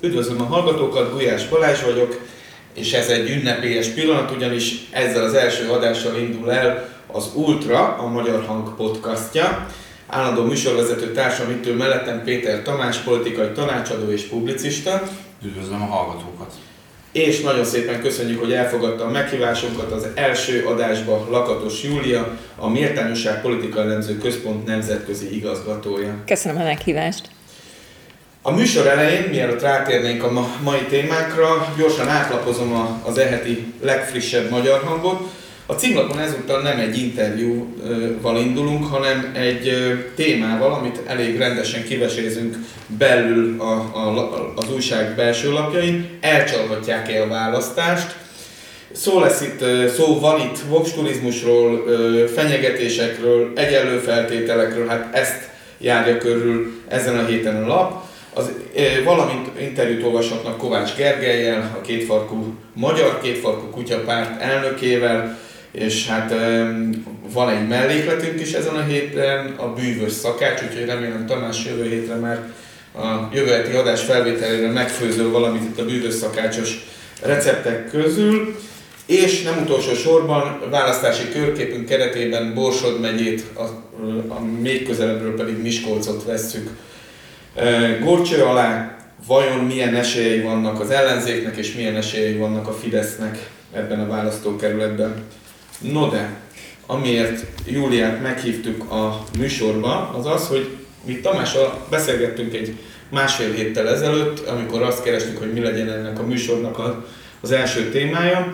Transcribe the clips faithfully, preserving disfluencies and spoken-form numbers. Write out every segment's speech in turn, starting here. Üdvözlöm a hallgatókat, Gulyás Balázs vagyok, és ez egy ünnepélyes pillanat, ugyanis ezzel az első adással indul el az Ultra, a Magyar Hang podcastja. Állandó műsorvezető társam itt ül mellettem Péter Tamás, politikai tanácsadó és publicista. Üdvözlöm a hallgatókat! És nagyon szépen köszönjük, hogy elfogadta a meghívásunkat az első adásba Lakatos Júlia, a Méltányosság Politikaelemző Központ nemzetközi igazgatója. Köszönöm a meghívást! A műsor elején, mielőtt rátérnénk a ma- mai témákra, gyorsan átlapozom a, az e heti legfrissebb Magyar Hangot. A címlapon ezúttal nem egy interjúval indulunk, hanem egy témával, amit elég rendesen kivesézünk belül a, a, az újság belső lapjain. Elcsalhatják-e a választást? Szó, lesz itt, szó van itt Vox turizmusról, fenyegetésekről, egyenlő feltételekről, hát ezt járja körül ezen a héten a lap. Az, valamint interjút olvashatnak Kovács Gergellyel, a kétfarkú magyar kétfarkú kutyapárt elnökével, és hát van egy mellékletünk is ezen a héten, a bűvös szakács, úgyhogy remélem Tamás jövő hétre már a jövő heti adás felvételére megfőzöl valamit itt a bűvös szakácsos receptek közül. És nem utolsó sorban választási körképünk keretében Borsod megyét, a, a még közelebbről pedig Miskolcot vesszük górcső alá. Vajon milyen esélyei vannak az ellenzéknek, és milyen esélyei vannak a Fidesznek ebben a választókerületben? No de, amiért Júliát meghívtuk a műsorba, az az, hogy mi Tamással beszélgettünk egy másfél héttel ezelőtt, amikor azt kerestük, hogy mi legyen ennek a műsornak az első témája,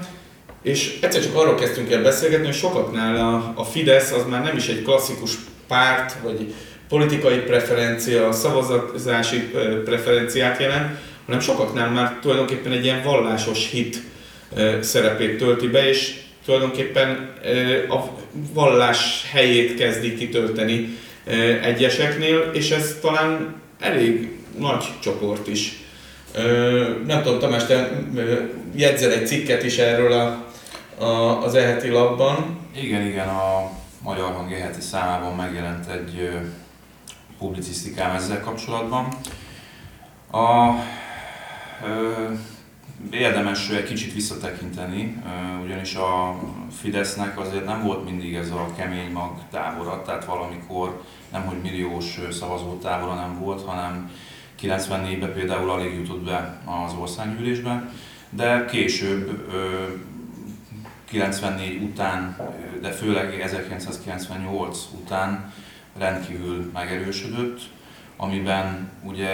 és egyszer csak arról kezdtünk el beszélgetni, hogy sokaknál a Fidesz az már nem is egy klasszikus párt, vagy politikai preferencia, szavazási preferenciát jelent, hanem sokaknál már tulajdonképpen egy ilyen vallásos hit szerepét tölti be, és tulajdonképpen a vallás helyét kezdi kitölteni egyeseknél, és ez talán elég nagy csoport is. Nem tudom, Tamás, te jegyzel egy cikket is erről a, a, az e heti lapban. Igen, igen, a Magyar Hang e heti számában megjelent egy publicisztikám ezzel kapcsolatban. A, ö, érdemes egy kicsit visszatekinteni, ö, ugyanis a Fidesznek azért nem volt mindig ez a kemény mag tábora, tehát valamikor nemhogy milliós szavazótábora nem volt, hanem kilencvennégyben például alig jutott be az országgyűlésbe, de később, ö, kilencvennégy után, de főleg ezerkilencszázkilencvennyolc után rendkívül megerősödött, amiben ugye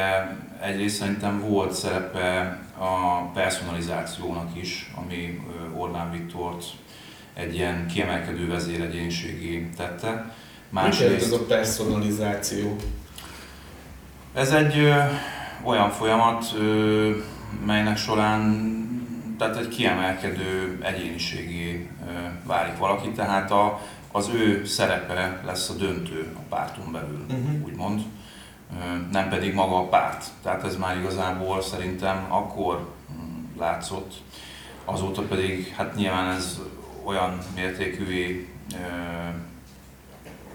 egyrészt szerintem volt szerepe a personalizációnak is, ami Orbán Viktort egy ilyen kiemelkedő vezéregyéniségé tette. Másrészt ez a personalizáció? Ez egy ö, olyan folyamat, ö, melynek során tehát egy kiemelkedő egyéniségé ö, válik valaki, tehát a az ő szerepe lesz a döntő a párton belül, uh-huh. úgymond, nem pedig maga a párt. Tehát ez már igazából szerintem akkor látszott, azóta pedig hát nyilván ez olyan mértékűvé,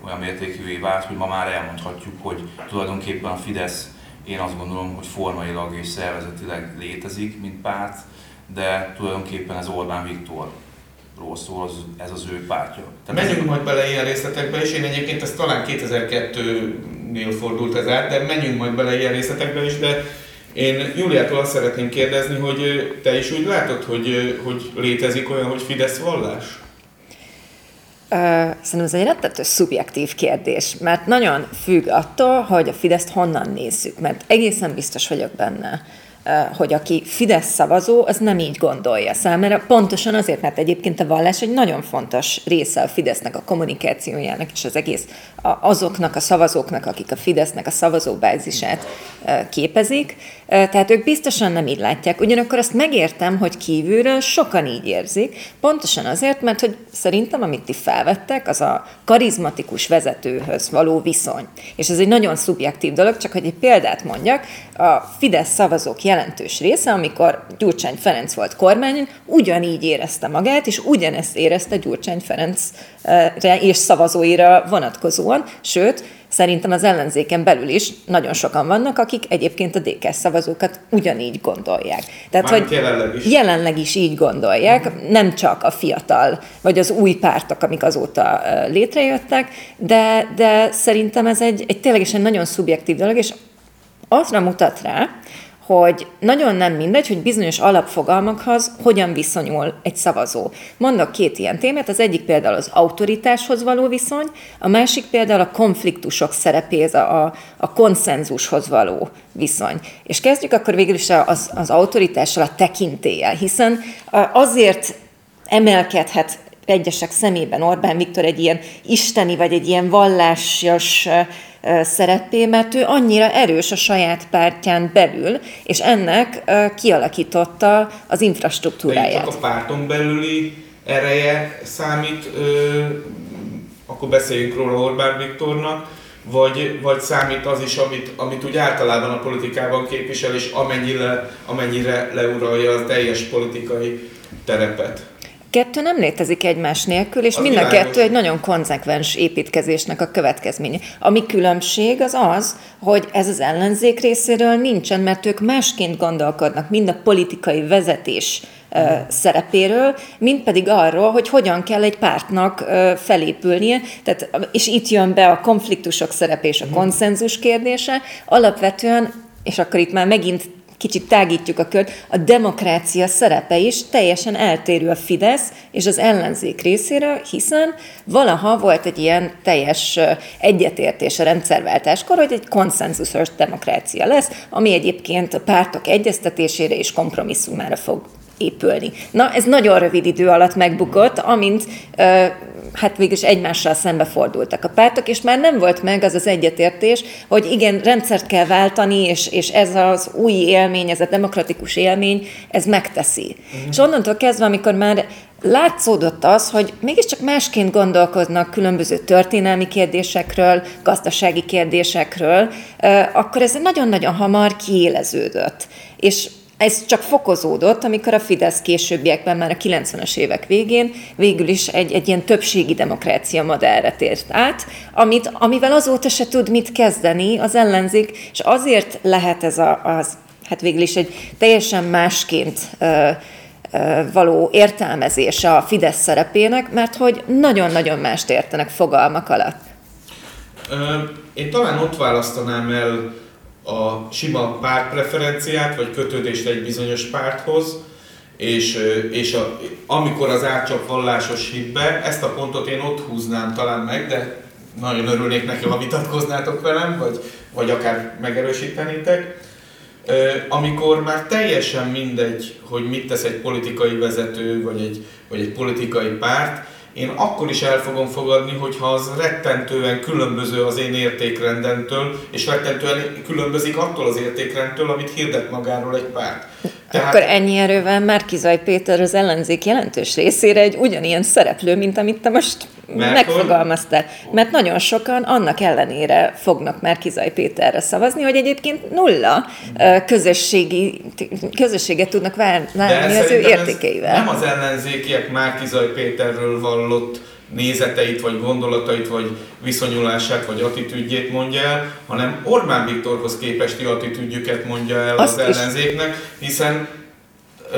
olyan mértékűvé vált, hogy ma már elmondhatjuk, hogy tulajdonképpen a Fidesz, én azt gondolom, hogy formailag és szervezetileg létezik, mint párt, de tulajdonképpen ez Orbán Viktor. Szól, az, ez az ő pártja. Tehát menjünk majd bele ilyen részletekbe, és én egyébként ez talán kétezer-kettőnél fordult ez át, de menjünk majd bele ilyen részletekbe is, de én Júliától azt szeretném kérdezni, hogy te is úgy látod, hogy, hogy létezik olyan, hogy Fidesz vallás? Szerintem ez egy rettentő szubjektív kérdés, mert nagyon függ attól, hogy a Fideszt honnan nézzük, mert egészen biztos vagyok benne, hogy aki Fidesz szavazó, az nem így gondolja számára. Pontosan azért, mert egyébként a vallás egy nagyon fontos része a Fidesznek, a kommunikációjának, és az egész azoknak a szavazóknak, akik a Fidesznek a szavazóbázisát képezik. Tehát ők biztosan nem így látják. Ugyanakkor azt megértem, hogy kívülről sokan így érzik. Pontosan azért, mert hogy szerintem, amit ti felvettek, az a karizmatikus vezetőhöz való viszony. És ez egy nagyon szubjektív dolog, csak hogy egy példát mondjak, a Fidesz szavazók jelentős része, amikor Gyurcsány Ferenc volt kormányon, ugyanígy érezte magát, és ugyanezt érezte Gyurcsány Ferencre és szavazóira vonatkozóan, sőt, Szerintem az ellenzéken belül is nagyon sokan vannak, akik egyébként a dé ká szavazókat ugyanígy gondolják. Tehát, hogy jelenleg is. jelenleg is így gondolják, uh-huh. nem csak a fiatal, vagy az új pártok, amik azóta létrejöttek, de, de szerintem ez egy, egy ténylegesen nagyon szubjektív dolog, és azra mutat rá, hogy nagyon nem mindegy, hogy bizonyos alapfogalmakhoz hogyan viszonyul egy szavazó. Mondok két ilyen témát, az egyik például az autoritáshoz való viszony, a másik például a konfliktusok szerepéhez, a, a konszenzushoz való viszony. És kezdjük akkor végül is az, az autoritással, a tekintéllyel, hiszen azért emelkedhet egyesek szemében Orbán Viktor egy ilyen isteni, vagy egy ilyen vallásos szerepé, mert ő annyira erős a saját pártján belül, és ennek kialakította az infrastruktúráját. A párton belüli ereje számít, akkor beszéljünk róla Orbán Viktornak, vagy, vagy számít az is, amit, amit úgy általában a politikában képvisel, és amennyire, amennyire leuralja a teljes politikai terepet. Kettő nem létezik egymás nélkül, és az mind a kettő egy nagyon konzekvens építkezésnek a következménye. Ami különbség az az, hogy ez az ellenzék részéről nincsen, mert ők másként gondolkodnak, mind a politikai vezetés szerepéről, mint pedig arról, hogy hogyan kell egy pártnak felépülnie, tehát, és itt jön be a konfliktusok szerepe és a konszenzus kérdése. Alapvetően, és akkor itt már megint kicsit tágítjuk a kört, a demokrácia szerepe is teljesen eltérő a Fidesz és az ellenzék részéről, hiszen valaha volt egy ilyen teljes egyetértés a rendszerváltáskor, hogy egy konszenzusos demokrácia lesz, ami egyébként a pártok egyeztetésére és kompromisszumára fog épülni. Na, ez nagyon rövid idő alatt megbukott, amint ö, hát végülis egymással szembefordultak a pártok, és már nem volt meg az az egyetértés, hogy igen, rendszert kell váltani, és, és ez az új élmény, ez a demokratikus élmény, ez megteszi. Uh-huh. És onnantól kezdve, amikor már látszódott az, hogy mégiscsak másként gondolkoznak különböző történelmi kérdésekről, gazdasági kérdésekről, ö, akkor ez nagyon-nagyon hamar kiéleződött. És ez csak fokozódott, amikor a Fidesz későbbiekben, már a kilencvenes évek végén végül is egy, egy ilyen többségi demokrácia modellre tért át, amit, amivel azóta se tud mit kezdeni az ellenzék, és azért lehet ez a, az, hát végül is egy teljesen másként ö, ö, való értelmezése a Fidesz szerepének, mert hogy nagyon-nagyon mást értenek fogalmak alatt. Ö, én talán ott választanám el a sima pártpreferenciát, vagy kötődést egy bizonyos párthoz, és, és a, amikor az átcsap vallásos hídbe, ezt a pontot én ott húznám talán meg, de nagyon örülnék nekem, ha vitatkoznátok velem, vagy, vagy akár megerősítenétek. Amikor már teljesen mindegy, hogy mit tesz egy politikai vezető, vagy egy, vagy egy politikai párt, én akkor is el fogom fogadni, hogyha az rettentően különböző az én értékrendemtől, és rettentően különbözik attól az értékrendtől, amit hirdet magáról egy párt. Tehát... Akkor ennyi erővel Márki-Zay Péter az ellenzék jelentős részére egy ugyanilyen szereplő, mint amit te most Mert megfogalmaztál. Mert nagyon sokan annak ellenére fognak Márki-Zay Péterre szavazni, hogy egyébként nulla közösségi, közösséget tudnak válni az ő értékeivel. Nem az ellenzékiek Márki-Zay Péterről vallott nézeteit, vagy gondolatait, vagy viszonyulását, vagy attitűdjét mondja el, hanem Orbán Viktorhoz képesti attitűdjüket mondja el azt az ellenzéknek, hiszen ö,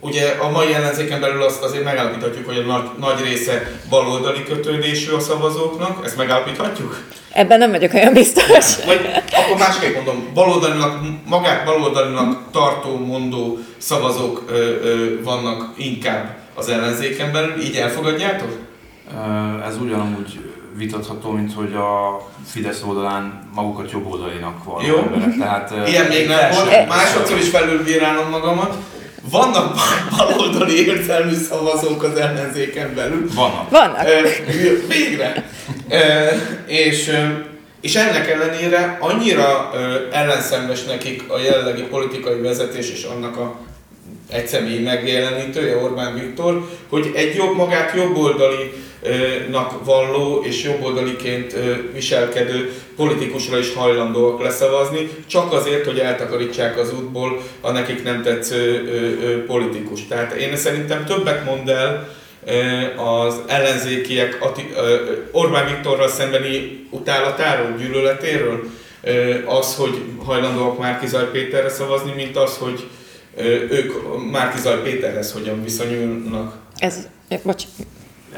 ugye a mai ellenzéken belül azt azért megállapíthatjuk, hogy a nagy, nagy része baloldali kötődésű a szavazóknak, ezt megállapíthatjuk? Ebben nem vagyok olyan biztos. Vagy, akkor másképp mondom, baloldalinak, magát baloldalinak tartó, mondó szavazók ö, ö, vannak inkább az ellenzéken belül, így elfogadjátok? Ez ugyanúgy vitatható, mint hogy a Fidesz oldalán magukat jobboldalinak van. Jó. Emberek. Tehát, ilyen még nem volt. Másodszor is felülbírálom magamat. Vannak baloldali érzelmű szavazók az ellenzéken belül. Vannak. Vannak. Végre. és, és ennek ellenére annyira ellenszenves nekik a jelenlegi politikai vezetés és annak a egy személyi megjelenítője, Orbán Viktor, hogy egy jobb magát jobboldalinak valló és jobboldaliként viselkedő politikusra is hajlandóak leszavazni, csak azért, hogy eltakarítsák az útból a nekik nem tetsző politikus. Tehát én szerintem többet mond el az ellenzékiek Orbán Viktorral szembeni utálatáról, gyűlöletéről, az, hogy hajlandóak Márki-Zay Péterre szavazni, mint az, hogy ők Márki-Zay Péterhez hogyan viszonyulnak. Ez, bocs.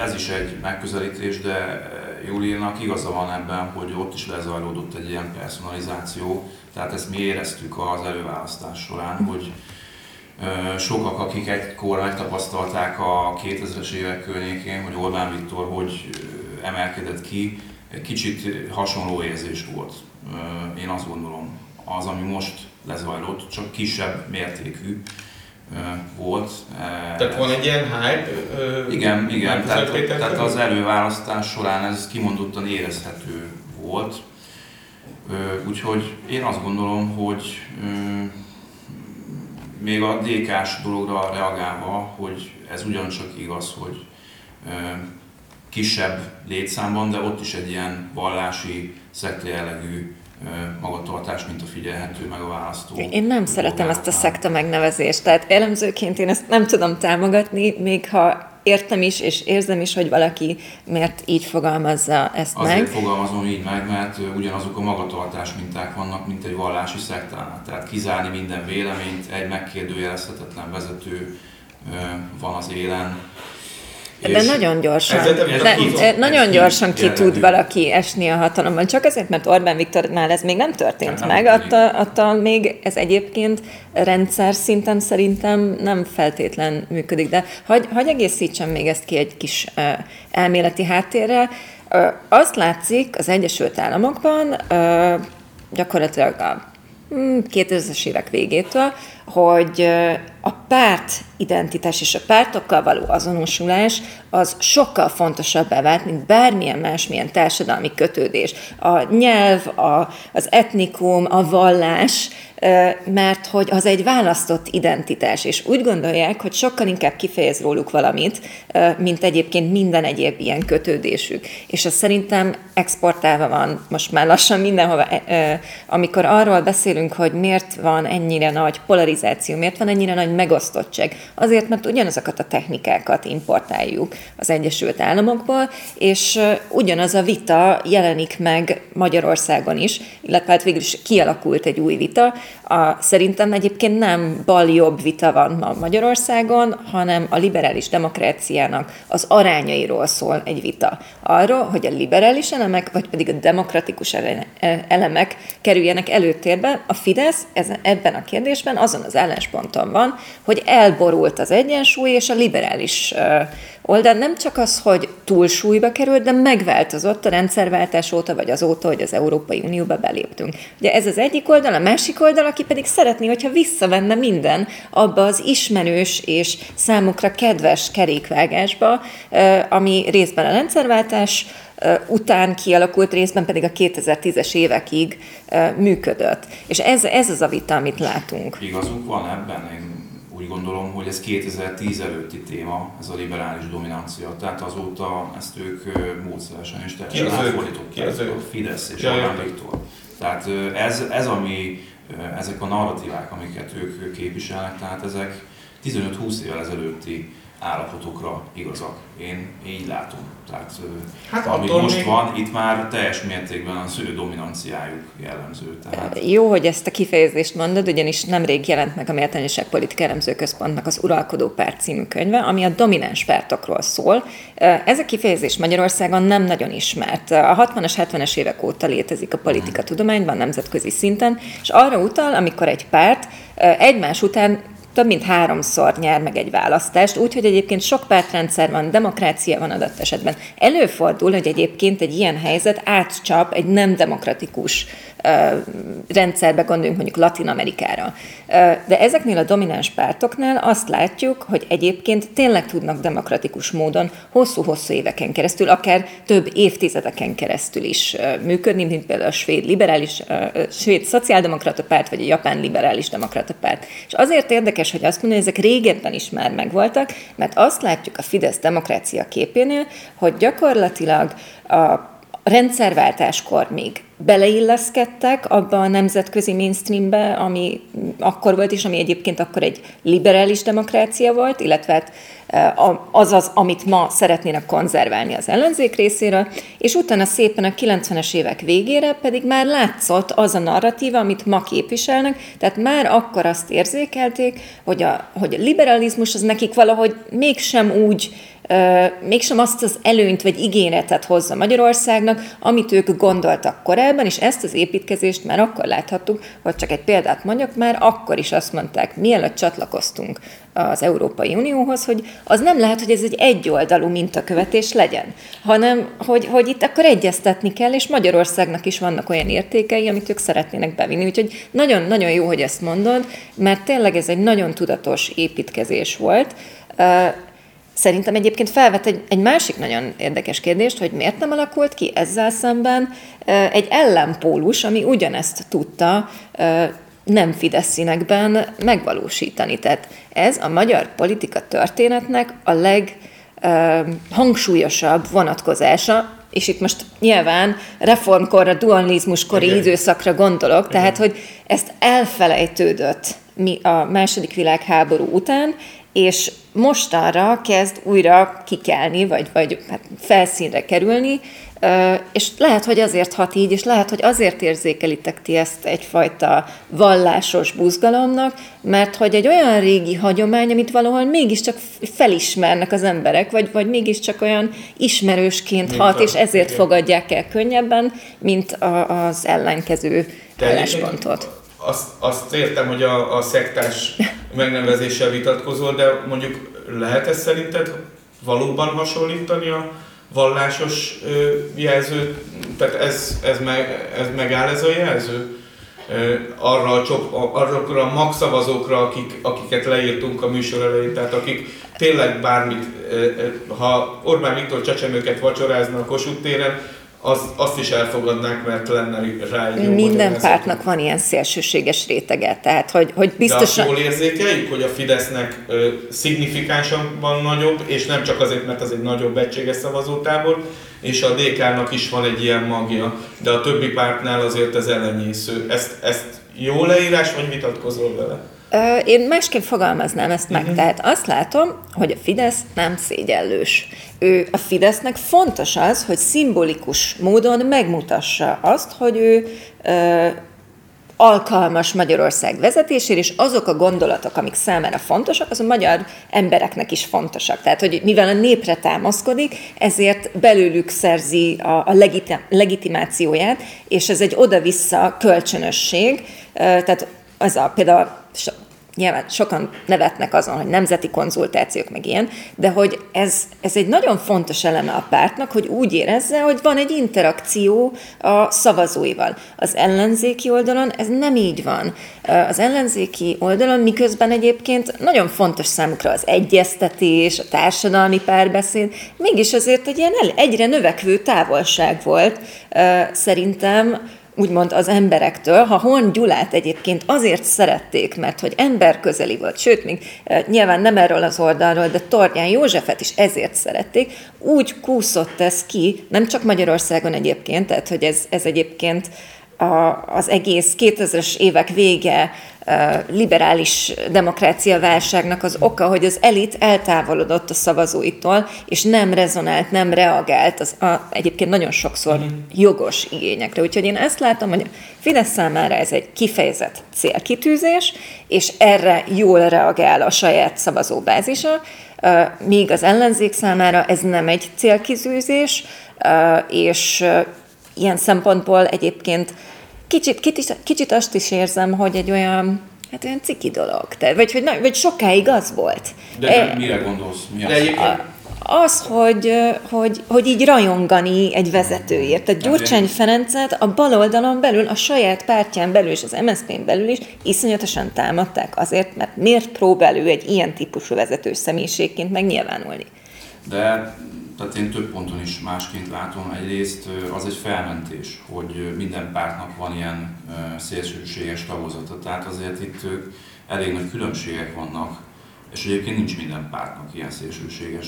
Ez is egy megközelítés, de Júliának igaza van ebben, hogy ott is lezajlódott egy ilyen personalizáció, tehát ezt mi éreztük az előválasztás során, hogy sokak, akik egykor megtapasztalták a kétezres évek környékén, hogy Orbán Viktor hogy emelkedett ki, egy kicsit hasonló érzés volt, én azt gondolom. Az, ami most lezajlott, csak kisebb mértékű volt. Tehát van egy ilyen hype? Igen, igen. Tehát, tehát az előválasztás során ez kimondottan érezhető volt. Úgyhogy én azt gondolom, hogy még a dé ká-s dologra reagálva, hogy ez ugyancsak igaz, hogy kisebb létszámban, de ott is egy ilyen vallási, szekta jellegű magatartás, mint a figyelhető, meg a választó. Én nem szeretem ezt a szekta megnevezést, tehát elemzőként én ezt nem tudom támogatni, még ha értem is, és érzem is, hogy valaki miért így fogalmazza ezt meg. Azért fogalmazom így meg, mert ugyanazok a magatartás minták vannak, mint egy vallási szektánál. Tehát kizárni minden véleményt, egy megkérdőjelezhetetlen vezető van az élen. De nagyon gyorsan, de nagyon gyorsan ki tud valaki esni a hatalomban. Csak azért, mert Orbán Viktornál ez még nem történt meg, attól, attól még ez egyébként rendszer szinten szerintem nem feltétlen működik. De hagy, hagy egészítsem még ezt ki egy kis uh, elméleti háttérrel. Uh, azt látszik az Egyesült Államokban uh, gyakorlatilag a kétezres évek végétől, hogy a párt identitás és a pártokkal való azonosulás az sokkal fontosabbá vált, mint bármilyen másmilyen társadalmi kötődés. A nyelv, a, az etnikum, a vallás, mert hogy az egy választott identitás, és úgy gondolják, hogy sokkal inkább kifejez róluk valamit, mint egyébként minden egyéb ilyen kötődésük. És ez szerintem exportálva van most már lassan mindenhova. Amikor arról beszélünk, hogy miért van ennyire nagy polarizáció, miért van ennyire nagy megosztottság, azért, mert ugyanazokat a technikákat importáljuk az Egyesült Államokból, és ugyanaz a vita jelenik meg Magyarországon is, illetve hát végül is kialakult egy új vita. A, szerintem egyébként nem bal-jobb vita van ma Magyarországon, hanem a liberális demokráciának az arányairól szól egy vita. Arról, hogy a liberális elemek, vagy pedig a demokratikus elemek kerüljenek előtérbe. A Fidesz ezen, ebben a kérdésben azon az állásponton van, hogy elborult az egyensúly, és a liberális oldal nem csak az, hogy túlsúlyba került, de megváltozott a rendszerváltás óta, vagy azóta, hogy az Európai Unióba beléptünk. Ugye ez az egyik oldal, a másik oldal, aki pedig szeretné, hogyha visszavenne minden abba az ismerős és számukra kedves kerékvágásba, ami részben a rendszerváltás után kialakult, részben pedig a kétezer-tízes évekig működött. És ez, ez az a vita, amit látunk. Igazunk van ebben, én úgy gondolom, hogy ez kétezer-tíz előtti téma, ez a liberális dominancia. Tehát azóta ezt ők módszeresen is teljesen átfordították, a Fidesz és Orbán Viktor. Tehát ez, ez ami, ezek a narratívák, amiket ők képviselnek, tehát ezek tizenöt-húsz évvel ezelőtti állapotokra igazak. Én így látom. Tehát hát ami most még... van, itt már teljes mértékben az ő dominanciájuk jellemző. Tehát... Jó, hogy ezt a kifejezést mondod, ugyanis nemrég jelent meg a Méltányosság Politikaelemző Központnak az Uralkodó Párt című könyve, ami a domináns pártokról szól. Ez a kifejezés Magyarországon nem nagyon ismert. A hatvanas, hetvenes évek óta létezik a politikatudományban, nemzetközi szinten, és arra utal, amikor egy párt egymás után több mint háromszor nyer meg egy választást, úgyhogy egyébként sok pártrendszer van, demokrácia van adott esetben. Előfordul, hogy egyébként egy ilyen helyzet átcsap egy nem demokratikus uh, rendszerbe, gondoljunk mondjuk Latin Amerikára. Uh, de ezeknél a domináns pártoknál azt látjuk, hogy egyébként tényleg tudnak demokratikus módon hosszú-hosszú éveken keresztül, akár több évtizedeken keresztül is uh, működni, mint például a svéd liberális, uh, svéd szociáldemokrata párt, vagy a japán liberális demokrata párt. És azért érdekes, és hogy azt mondani, hogy ezek régebben is már megvoltak, mert azt látjuk a Fidesz demokrácia képénél, hogy gyakorlatilag a rendszerváltáskor még beleilleszkedtek abba a nemzetközi mainstreambe, ami akkor volt is, ami egyébként akkor egy liberális demokrácia volt, illetve az az, amit ma szeretnének konzerválni az ellenzék részéről, és utána szépen a kilencvenes évek végére pedig már látszott az a narratíva, amit ma képviselnek, tehát már akkor azt érzékelték, hogy a, hogy a liberalizmus az nekik valahogy mégsem úgy, mégsem azt az előnyt vagy igényetet hozza Magyarországnak, amit ők gondoltak korábban, és ezt az építkezést már akkor láthattuk, hogy csak egy példát mondjak, már akkor is azt mondták, mielőtt csatlakoztunk az Európai Unióhoz, hogy az nem lehet, hogy ez egy egyoldalú mintakövetés legyen, hanem hogy, hogy itt akkor egyeztetni kell, és Magyarországnak is vannak olyan értékei, amit ők szeretnének bevinni. Úgyhogy nagyon-nagyon jó, hogy ezt mondod, mert tényleg ez egy nagyon tudatos építkezés volt. Szerintem egyébként felvet egy, egy másik nagyon érdekes kérdést, hogy miért nem alakult ki ezzel szemben egy ellenpólus, ami ugyanezt tudta nem Fidesz színekben megvalósítani. Tehát ez a magyar politika történetnek a leghangsúlyosabb vonatkozása, és itt most nyilván reformkorra, dualizmuskori okay. időszakra gondolok, okay. tehát hogy ezt elfelejtődött a második világháború után, és mostanra kezd újra kikelni, vagy, vagy hát felszínre kerülni, és lehet, hogy azért hat így, és lehet, hogy azért érzékelitek ti ezt egyfajta vallásos buzgalomnak, mert hogy egy olyan régi hagyomány, amit valahol mégiscsak felismernek az emberek, vagy, vagy mégiscsak olyan ismerősként mint hat, a, és ezért igen. fogadják el könnyebben, mint a, az ellenkező álláspontot. Azt, azt értem, hogy a, a szektás megnevezéssel vitatkozol, de mondjuk lehet ez szerinted valóban hasonlítani a vallásos ö, jelzőt? Tehát ez, ez, meg, ez megáll ez a jelző? Ö, arra a, csop, a, arra a magszavazókra, akik, akiket leírtunk a műsor elején, tehát akik tényleg bármit, ö, ö, ha Orbán Viktor csecsemőket vacsorázna a Kossuth téren, Azt, azt is elfogadnák, mert lenne rá egy jó minden pártnak van ilyen szélsőséges rétege, tehát hogy, hogy biztosan... De azt jól érzékeljük, hogy a Fidesznek ö, szignifikánsabban nagyobb, és nem csak azért, mert az egy nagyobb egységes szavazótábor, és a dé ká-nak is van egy ilyen magja, de a többi pártnál azért ez elenyésző. Ezt, ezt jó leírás, vagy vitatkozol vele? Én másképp fogalmaznám ezt meg, uh-huh. tehát azt látom, hogy a Fidesz nem szégyellős. Ő, a Fidesznek fontos az, hogy szimbolikus módon megmutassa azt, hogy ő ö, alkalmas Magyarország vezetésére, és azok a gondolatok, amik számára fontosak, az a magyar embereknek is fontosak. Tehát, hogy mivel a népre támaszkodik, ezért belőlük szerzi a, a legiti- legitimációját, és ez egy oda-vissza kölcsönösség. Ö, tehát az a például... So, nyilván sokan nevetnek azon, hogy nemzeti konzultációk, meg ilyen, de hogy ez, ez egy nagyon fontos eleme a pártnak, hogy úgy érezze, hogy van egy interakció a szavazóival. Az ellenzéki oldalon ez nem így van. Az ellenzéki oldalon miközben egyébként nagyon fontos számukra az egyeztetés, a társadalmi párbeszéd, mégis azért egy ilyen egyre növekvő távolság volt szerintem, úgymond az emberektől, ha Horn Gyulát egyébként azért szerették, mert hogy emberközeli volt, sőt, még nyilván nem erről az oldalról, de Torgyán Józsefet is ezért szerették, úgy kúszott ez ki, nem csak Magyarországon egyébként, tehát hogy ez, ez egyébként a, az egész kétezres évek vége liberális demokrácia válságnak az oka, hogy az elit eltávolodott a szavazóitól, és nem rezonált, nem reagált az a, egyébként nagyon sokszor jogos igényekre. Úgyhogy én ezt látom, hogy a Fidesz számára ez egy kifejezett célkitűzés, és erre jól reagál a saját szavazóbázisa, míg az ellenzék számára ez nem egy célkitűzés, és ilyen szempontból egyébként Kicsit, kicsit, kicsit azt is érzem, hogy egy olyan, hát olyan ciki dolog, te, vagy, hogy, na, vagy sokáig az volt. De, de e, mire gondolsz? Mi az? Az, hogy, hogy, hogy így rajongani egy vezetőért. Tehát Gyurcsány Ferencet a bal oldalon belül, a saját pártján belül és az em es zé pén belül is iszonyatosan támadták azért, mert miért próbál ő egy ilyen típusú vezető személyiségként megnyilvánulni? De... Tehát én több ponton is másként látom. Egyrészt az egy felmentés, hogy minden pártnak van ilyen szélsőséges tagozata. Tehát azért itt elég nagy különbségek vannak És egyébként nincs minden pártnak ilyen szélsőséges,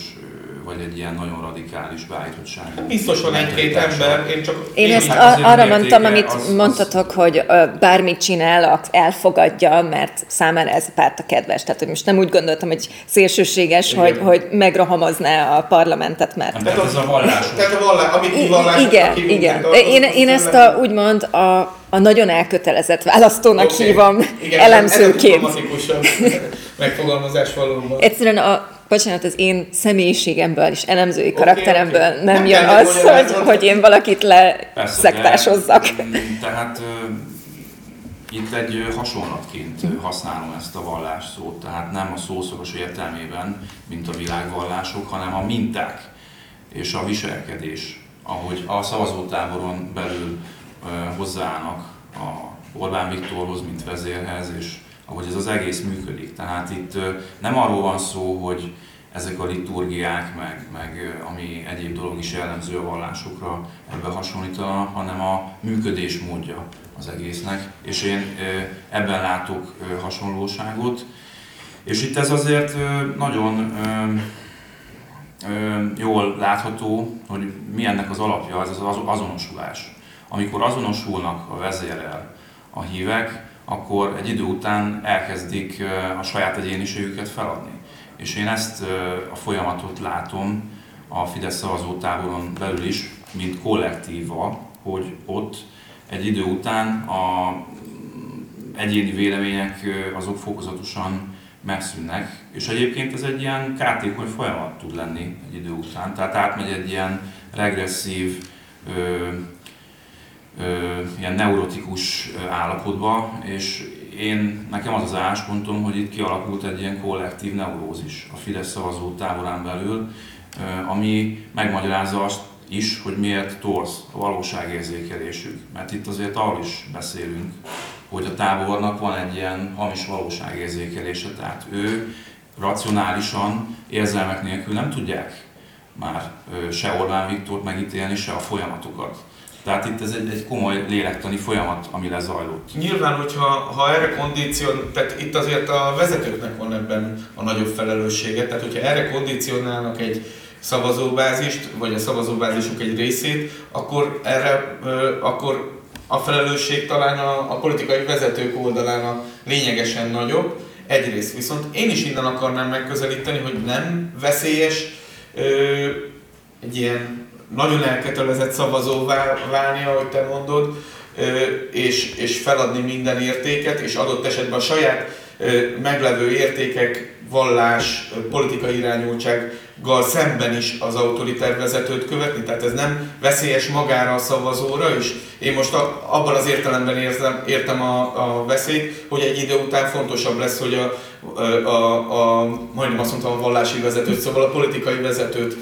vagy egy ilyen nagyon radikális beállítottság. Biztos van egy-két ember, én csak... Én, én ezt a, arra mondtam, amit az, mondtatok, az... hogy bármit csinál, elfogadja, mert számára ez a párt a kedves. Tehát most nem úgy gondoltam, hogy szélsőséges, hogy, hogy megrohamozná a parlamentet, mert... Tehát az a vallás. Tehát a vallás, amit vallás... Igen, igen. Én, én ezt a, úgymond a... a nagyon elkötelezett választónak okay. hívom igen, elemzőként. Ez a diplomatikusabb megfogalmazás valóban. Egyszerűen a, bocsánat, az én személyiségemből és elemzői okay, karakteremből okay. nem, nem jön az, hogy, hogy én valakit leszektásozzak. Tehát uh, itt egy hasonlatként használom ezt a vallásszót, tehát nem a szószoros értelmében, mint a világvallások, hanem a minták és a viselkedés, ahogy a szavazótáboron belül hozzáállnak a Orbán Viktorhoz, mint vezérhez, és ahogy ez az egész működik. Tehát itt nem arról van szó, hogy ezek a liturgiák, meg, meg ami egyéb dolog is jellemző a vallásokra ebben hasonlítana, hanem a működésmódja az egésznek. És én ebben látok hasonlóságot. És itt ez azért nagyon jól látható, hogy mi ennek az alapja, ez az azonosulás. Amikor azonosulnak a vezérrel a hívek, akkor egy idő után elkezdik a saját egyéniségüket feladni. És én ezt a folyamatot látom a Fidesz szavazótáboron belül is, mint kollektíva, hogy ott egy idő után az egyéni vélemények azok fokozatosan megszűnnek. És egyébként ez egy ilyen kártékony folyamat tud lenni egy idő után. Tehát átmegy egy ilyen regresszív, Ö, ilyen neurotikus állapotba, és én, nekem az az álláspontom, hogy itt kialakult egy ilyen kollektív neurózis a Fidesz szavazó táborán belül, ö, ami megmagyarázza azt is, hogy miért torz a valóságérzékelésük. Mert itt azért arról is beszélünk, hogy a tábornak van egy ilyen hamis valóságérzékelése, tehát ő racionálisan, érzelmek nélkül nem tudják már ö, se Orbán Viktort megítélni, se a folyamatokat. Tehát itt ez egy, egy komoly lélektani folyamat, ami lezajlott. Nyilván, hogyha ha erre kondíción, tehát itt azért a vezetőknek van ebben a nagyobb felelőssége, tehát hogyha erre kondicionálnak egy szavazóbázist, vagy a szavazóbázisuk egy részét, akkor erre akkor a felelősség talán a, a politikai vezetők oldalán a lényegesen nagyobb. Egyrészt viszont én is innen akarnám megközelíteni, hogy nem veszélyes ö, egy ilyen nagyon elkötelezett szavazóvá válni, ahogy te mondod, és, és feladni minden értéket, és adott esetben a saját meglevő értékek, vallás, politikai irányultsággal szemben is az autoritár vezetőt követni. Tehát ez nem veszélyes magára a szavazóra is. Én most a, abban az értelemben érzem, értem a, a veszélyt, hogy egy idő után fontosabb lesz, hogy a, a, a majdnem azt mondtam a vallási vezetőt, szóval a politikai vezetőt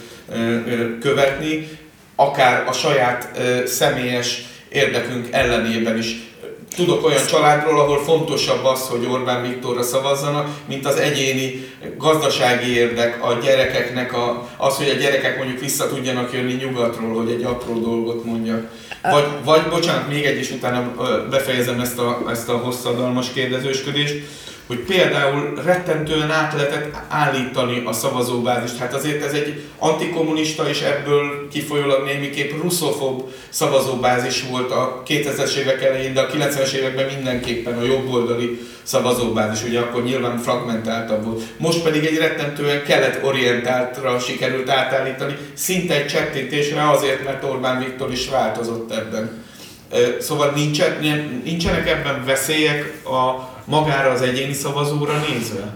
követni, akár a saját személyes érdekünk ellenében is. Tudok olyan családról, ahol fontosabb az, hogy Orbán Viktorra szavazzanak, mint az egyéni gazdasági érdek, a gyerekeknek, a, az, hogy a gyerekek mondjuk vissza tudjanak jönni nyugatról, hogy egy apró dolgot mondjak. Vagy, vagy bocsánat, még egy is utána befejezem ezt a, ezt a hosszadalmas kérdezősködést, hogy például rettentően át lehetett állítani a szavazóbázist. Hát azért ez egy antikommunista és ebből kifolyólag némiképp russzofób szavazóbázis volt a kétezres évek elején, de a kilencvenes években mindenképpen a jobboldali szavazóbázis, ugye akkor nyilván fragmentáltabb volt. Most pedig egy rettentően kelet-orientáltra sikerült átállítani, szinte egy csettintésre azért, mert Orbán Viktor is változott ebben. Szóval nincsen, nincsenek ebben veszélyek a magára az egyéni szavazóra nézve?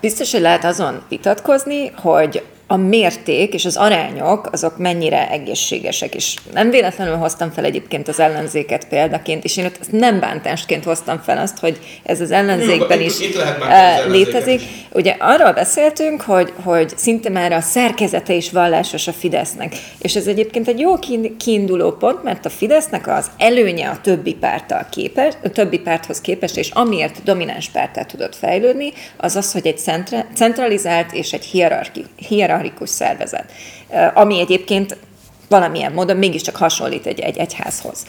Biztos, hogy lehet azon vitatkozni, hogy a mérték és az arányok azok mennyire egészségesek. És nem véletlenül hoztam fel egyébként az ellenzéket példaként, és én ott nem bántásként hoztam fel azt, hogy ez az ellenzékben Jó, is itt, itt lehet létezik. Is. Ugye arról beszéltünk, hogy, hogy szinte már a szerkezete is vallásos a Fidesznek. És ez egyébként egy jó kiinduló pont, mert a Fidesznek az előnye a többi, párttal képest, a többi párthoz képest, és amiért domináns párttá tudott fejlődni, az az, hogy egy centra, centralizált és egy hierarchi, hierarchi szervezet, ami egyébként valamilyen módon mégiscsak hasonlít egy, egy egyházhoz.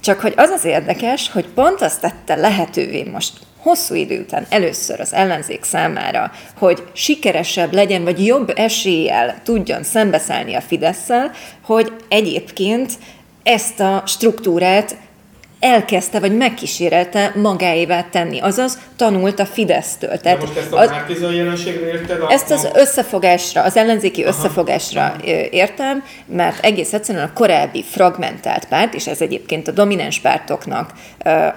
Csak hogy az az érdekes, hogy pont azt tette lehetővé most hosszú idő után először az ellenzék számára, hogy sikeresebb legyen, vagy jobb eséllyel tudjon szembeszállni a Fidesszel, hogy egyébként ezt a struktúrát elkezdte, vagy megkísérelte magáévá tenni. Azaz, tanult a Fidesztől. Tehát most ezt a az, Márki-Zay jelenségre érted? Ezt az összefogásra, az ellenzéki aha, összefogásra aha. értem, mert egész egyszerűen a korábbi fragmentált párt, és ez egyébként a domináns pártoknak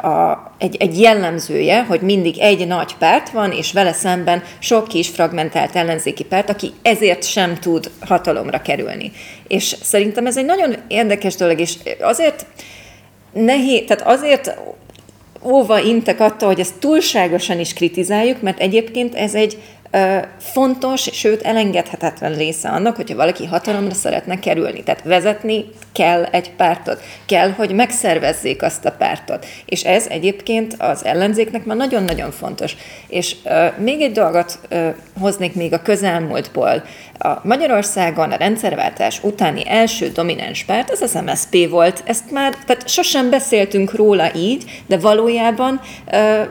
a, egy, egy jellemzője, hogy mindig egy nagy párt van, és vele szemben sok kis fragmentált ellenzéki párt, aki ezért sem tud hatalomra kerülni. És szerintem ez egy nagyon érdekes dolog, és azért... Nehéz, tehát azért óva intek attól, hogy ezt túlságosan is kritizáljuk, mert egyébként ez egy ö, fontos, sőt elengedhetetlen része annak, hogyha valaki hatalomra szeretne kerülni. Tehát vezetni kell egy pártot, kell, hogy megszervezzék azt a pártot. És ez egyébként az ellenzéknek már nagyon-nagyon fontos. És ö, még egy dolgot ö, hoznék még a közelmúltból. A Magyarországon a rendszerváltás utáni első domináns párt az az em es zé pé volt. Ezt már, tehát sosem beszéltünk róla így, de valójában ö,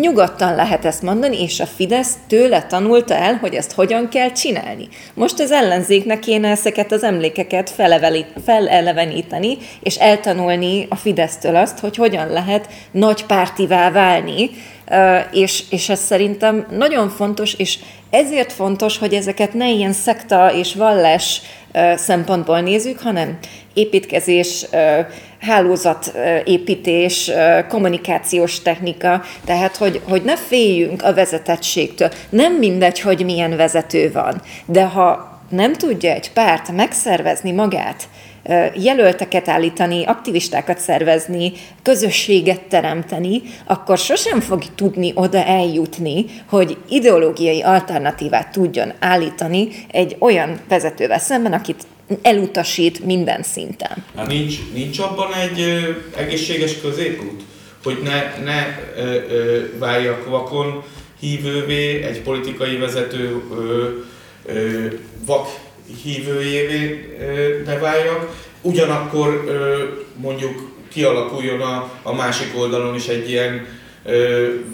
nyugodtan lehet ezt mondani, és a Fidesz tőle tanulta el, hogy ezt hogyan kell csinálni. Most az ellenzéknek kéne ezeket az emlékeket feleleveníteni, és eltanulni a Fidesztől azt, hogy hogyan lehet nagy pártivá válni, Uh, és, és ez szerintem nagyon fontos, és ezért fontos, hogy ezeket ne ilyen szekta és vallás uh, szempontból nézzük, hanem építkezés, uh, hálózatépítés, uh, kommunikációs technika, tehát hogy, hogy ne féljünk a vezetettségtől. Nem mindegy, hogy milyen vezető van, de ha nem tudja egy párt megszervezni magát, jelölteket állítani, aktivistákat szervezni, közösséget teremteni, akkor sosem fog tudni oda eljutni, hogy ideológiai alternatívát tudjon állítani egy olyan vezetővel szemben, akit elutasít minden szinten. Hát nincs, nincs abban egy ö, egészséges középút, hogy ne, ne ö, ö, váljak vakon hívővé, egy politikai vezető ö, ö, vak hívőjévé ne váljak, ugyanakkor mondjuk kialakuljon a, a másik oldalon is egy ilyen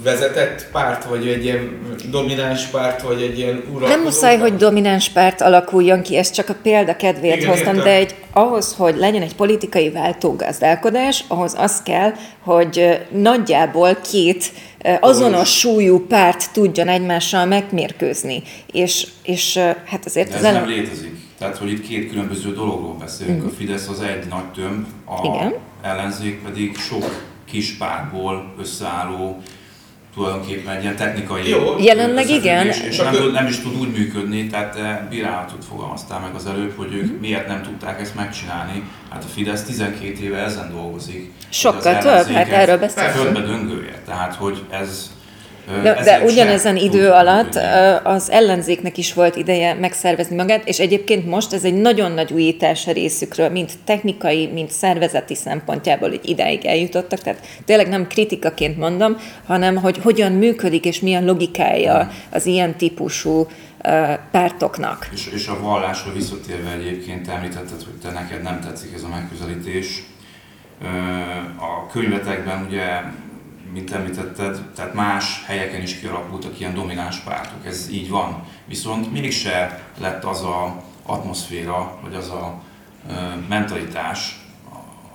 vezetett párt, vagy egy ilyen domináns párt, vagy egy ilyen uralkodó. Nem muszáj, hogy domináns párt alakuljon ki, ezt csak a példa kedvéért igen, hoztam, értem. De egy, ahhoz, hogy legyen egy politikai váltógazdálkodás, ahhoz az kell, hogy nagyjából két azonos súlyú párt tudjon egymással megmérkőzni. És, és hát azért... De ez az nem ele... létezik. Tehát, hogy itt két különböző dologról beszélünk. Mm. A Fidesz az egy nagy tömb, a igen. ellenzék pedig sok kis pártból összeálló tulajdonképpen egy ilyen technikai... Jó, jelenleg igen. És nem, ő... nem is tud úgy működni, tehát bírálatot fogalmaztál meg az előbb, hogy ők mm. miért nem tudták ezt megcsinálni. Hát a Fidesz tizenkét éve ezen dolgozik. Sokkal több, hát erről beszélünk. Földbe döngője, tehát hogy ez... De, de ugyanezen idő alatt az ellenzéknek is volt ideje megszervezni magát, és egyébként most ez egy nagyon nagy újítás a részükről, mind technikai, mind szervezeti szempontjából, hogy idáig eljutottak, tehát tényleg nem kritikaként mondom, hanem hogy hogyan működik és milyen logikája az ilyen típusú pártoknak. És, és a vallásra visszatérve egyébként említetted, hogy te neked nem tetszik ez a megközelítés. A könyvetekben ugye mint említetted, tehát más helyeken is kialakultak ilyen domináns pártok, ez így van. Viszont mégse lett az a atmoszféra, vagy az a ö, mentalitás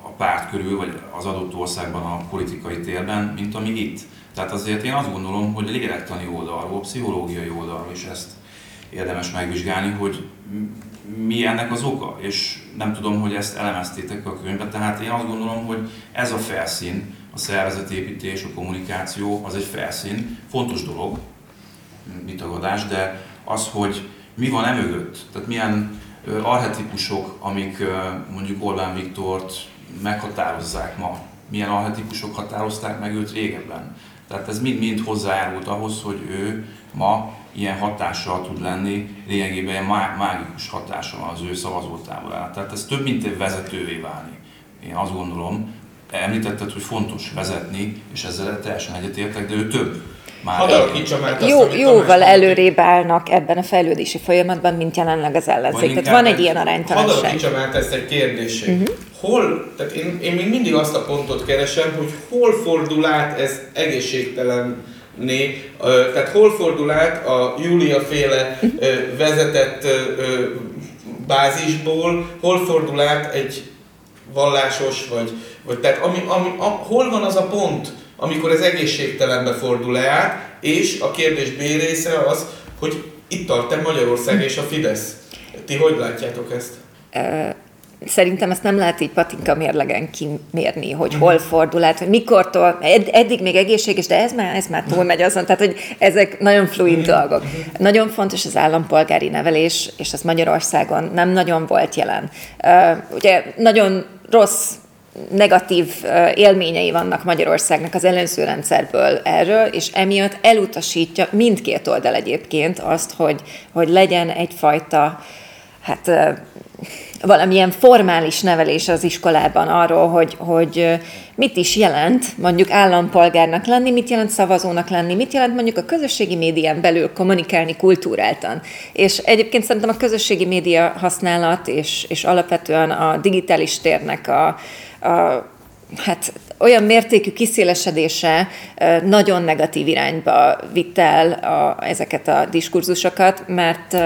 a párt körül, vagy az adott országban a politikai térben, mint ami itt. Tehát azért én azt gondolom, hogy lélektani oldalról, pszichológiai oldalról is ezt érdemes megvizsgálni, hogy mi ennek az oka, és nem tudom, hogy ezt elemeztétek a könyvben, tehát én azt gondolom, hogy ez a felszín, a szervezetépítés, a kommunikáció, az egy felszín, fontos dolog, mitagadás, de az, hogy mi van emögött, tehát milyen archetipusok, amik mondjuk Orbán Viktort meghatározzák ma, milyen archetipusok határozták meg őt régebben. Tehát ez mind-mind hozzájárult ahhoz, hogy ő ma ilyen hatással tud lenni, lényegében ilyen mágikus hatása van az ő szavazótáborára. Tehát ez több, mint egy vezetővé válni, én azt gondolom. Említetted, hogy fontos vezetni, és ezzel teljesen egyetértek, de ő több. Már jó, jóval előrébb állnak ebben a fejlődési folyamatban, mint jelenleg az ellenzék. Tehát van egy ilyen aránytalanság. Hadd alakítsam át ezt egy kérdését. Uh-huh. hol, tehát én, én még mindig azt a pontot keresem, hogy hol fordul át ez egészségtelenné, tehát hol fordul át a Júlia féle vezetett bázisból, hol fordul át egy vallásos, vagy, vagy tehát ami, ami, a, hol van az a pont, amikor ez egészségtelenbe fordul át, és a kérdés B része az, hogy itt tart-e Magyarország és a Fidesz. Ti hogy látjátok ezt? Szerintem ezt nem lehet így patinka mérlegen kimérni, hogy hol fordul át, hogy mikortól, ed- eddig még egészséges, de ez már, ez már túlmegy azon, tehát hogy ezek nagyon fluid dolgok. Nagyon fontos az állampolgári nevelés, és ez Magyarországon nem nagyon volt jelen. Ugye nagyon rossz, negatív élményei vannak Magyarországnak az előző rendszerből erről, és emiatt elutasítja mindkét oldal egyébként azt, hogy, hogy legyen egyfajta, hát valamilyen formális nevelés az iskolában arról, hogy, hogy mit is jelent mondjuk állampolgárnak lenni, mit jelent szavazónak lenni, mit jelent mondjuk a közösségi médián belül kommunikálni kultúráltan. És egyébként szerintem a közösségi média használat és, és alapvetően a digitális térnek a A, hát olyan mértékű kiszélesedése nagyon negatív irányba vitt el a, ezeket a diskurzusokat, mert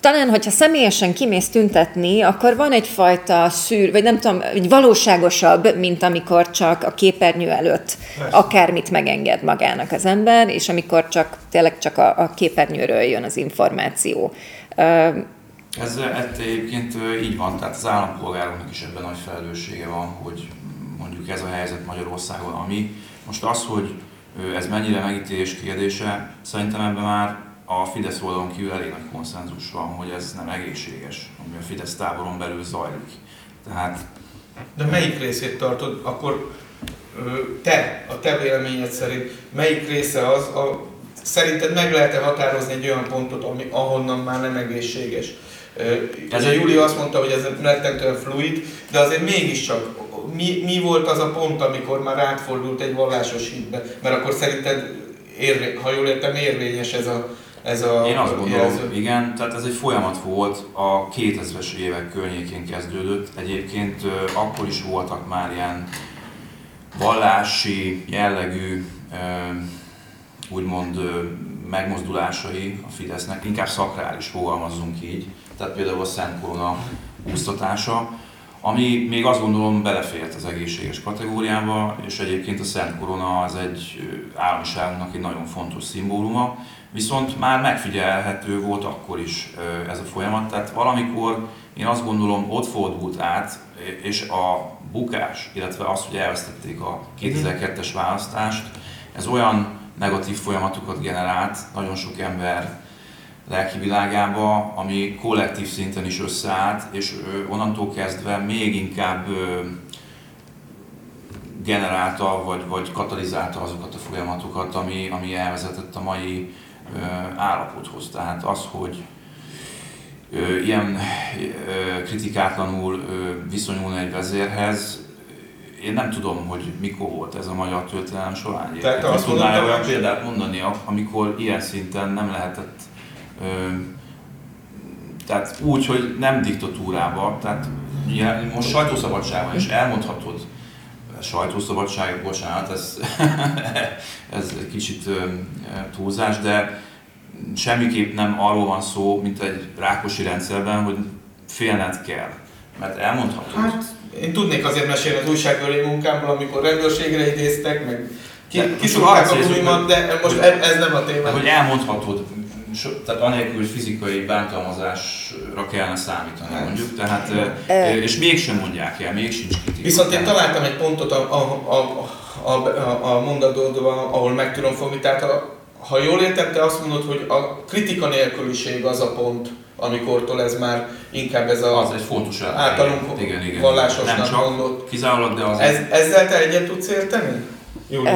talán, hogyha személyesen kimész tüntetni, akkor van egyfajta szűr, vagy nem tudom, egy valóságosabb, mint amikor csak a képernyő előtt akármit megenged magának az ember, és amikor csak tényleg csak a, a képernyőről jön az információ. Ez, ez egyébként így van, tehát az állampolgároknak is ebben nagy felelőssége van, hogy mondjuk ez a helyzet Magyarországon, ami most az, hogy ez mennyire megítélés kérdése, szerintem ebben már a Fidesz oldalon kívül elég nagy konszenzus van, hogy ez nem egészséges, ami a Fidesz táboron belül zajlik. Tehát, de melyik részét tartod, akkor te, a te véleményed szerint, melyik része az, a, szerinted meg lehet-e határozni egy olyan pontot, ami, ahonnan már nem egészséges? Ez a Júlia azt mondta, hogy ez rettentően fluid, de azért mégiscsak mi, mi volt az a pont, amikor már átfordult egy vallásos hitbe? Mert akkor szerinted, érvé, ha jól értem, érvényes ez a ez a. Én azt gondolom, jelző. Igen, tehát ez egy folyamat volt, a kétezres évek környékén kezdődött. Egyébként akkor is voltak már ilyen vallási jellegű, úgymond megmozdulásai a Fidesznek, inkább szakrális fogalmazzunk így. Tehát például a Szent Korona úsztatása, ami még azt gondolom belefért az egészséges kategóriába, és egyébként a Szent Korona az egy államiságunknak egy nagyon fontos szimbóluma, viszont már megfigyelhető volt akkor is ez a folyamat, tehát valamikor én azt gondolom ott fordult át, és a bukás, illetve az, hogy elvesztették a kétezer-kettes választást, ez olyan negatív folyamatokat generált nagyon sok ember lelki világába, ami kollektív szinten is összeállt, és onnantól kezdve még inkább generálta, vagy, vagy katalizálta azokat a folyamatokat, ami, ami elvezetett a mai állapothoz. Tehát az, hogy ilyen kritikátlanul viszonyulni egy vezérhez, én nem tudom, hogy mikor volt ez a magyar történelem során. Tehát azt tudnál olyan példát mondani, amikor ilyen szinten nem lehetett, ö, tehát úgy, hogy nem diktatúrában, tehát ugye, most sajtószabadságban is elmondhatod, sajtószabadság, bocsánat, ez, ez egy kicsit ö, túlzás, de semmiképp nem arról van szó, mint egy rákosi rendszerben, hogy félned kell, mert elmondhatod. Hát. Én tudnék azért mesélni az újságörő munkámból, amikor rendőrségre idéztek, meg kiszúrták a bulimat, de most ez nem a téma. Hogy elmondhatod, tehát anélkül fizikai bántalmazásra kellene számítani, mondjuk, tehát, és mégsem mondják el, még sincs kritika. Viszont én találtam egy pontot a, a, a, a, a mondatodban, ahol meg tudom fogni, tehát a, ha jól értem, te azt mondod, hogy a kritika nélküliség az a pont, amikortól ez már inkább ez a az egy fontos általunk igen, igen. vallásosnak mondott. Kizárólag, de az ez, ezzel te egyet tudsz érteni? Uh,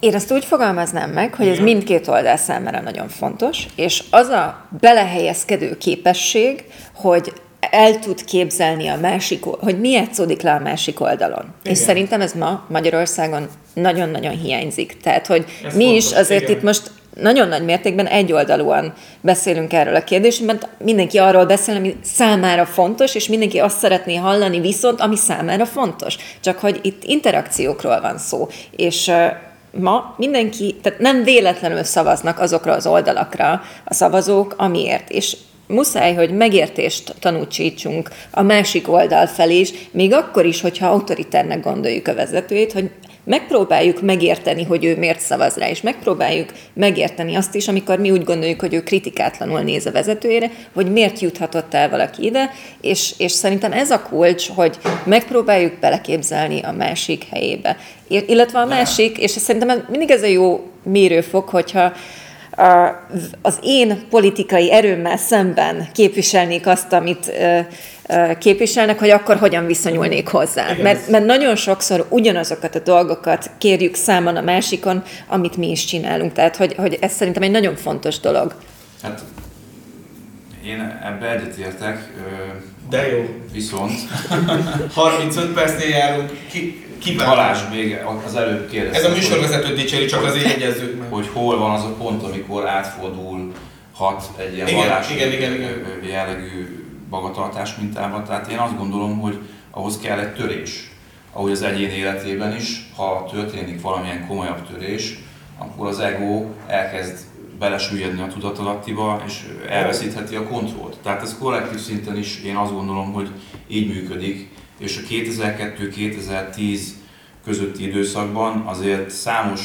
én azt úgy fogalmaznám meg, hogy igen. Ez mindkét oldal számára nagyon fontos, és az a belehelyezkedő képesség, hogy el tud képzelni a másik, hogy mi játszódik le a másik oldalon. Igen. És szerintem ez ma Magyarországon nagyon-nagyon hiányzik. Tehát, hogy ez mi fontos, is azért igen. Itt most nagyon nagy mértékben egyoldalúan beszélünk erről a kérdésről, mert mindenki arról beszél, ami számára fontos, és mindenki azt szeretné hallani viszont, ami számára fontos. Csak hogy itt interakciókról van szó, és ma mindenki, tehát nem véletlenül szavaznak azokra az oldalakra a szavazók, amiért. És muszáj, hogy megértést tanúsítsunk a másik oldal felé is, még akkor is, hogyha autoriternek gondoljuk a vezetőjét, hogy megpróbáljuk megérteni, hogy ő miért szavaz rá, és megpróbáljuk megérteni azt is, amikor mi úgy gondoljuk, hogy ő kritikátlanul néz a vezetőjére, hogy miért juthatott el valaki ide, és, és szerintem ez a kulcs, hogy megpróbáljuk beleképzelni a másik helyébe. Illetve a másik, és szerintem mindig ez a jó mérőfok, hogyha az én politikai erőmmel szemben képviselnék azt, amit képviselnek, hogy akkor hogyan viszonyulnék hozzá. Mert, mert nagyon sokszor ugyanazokat a dolgokat kérjük számon a másikon, amit mi is csinálunk. Tehát, hogy, hogy ez szerintem egy nagyon fontos dolog. Hát én ebbe egyetértek. De jó. Viszont... harmincöt percnél járunk. Ki... Kiváló. Balázs még az előbb kérdezte. Ez a műsorvezető dicséri, csak azért egyezzük meg. Hogy hol van az a pont, amikor átfordulhat egy ilyen vallási jellegű magatartás mintában. Tehát én azt gondolom, hogy ahhoz kell egy törés. Ahogy az egyén életében is, ha történik valamilyen komolyabb törés, akkor az ego elkezd belesüllyedni a tudatalattiba, és elveszítheti a kontrollt. Tehát ez kollektív szinten is én azt gondolom, hogy így működik. És a kétezer-kettő kétezer-tíz közötti időszakban azért számos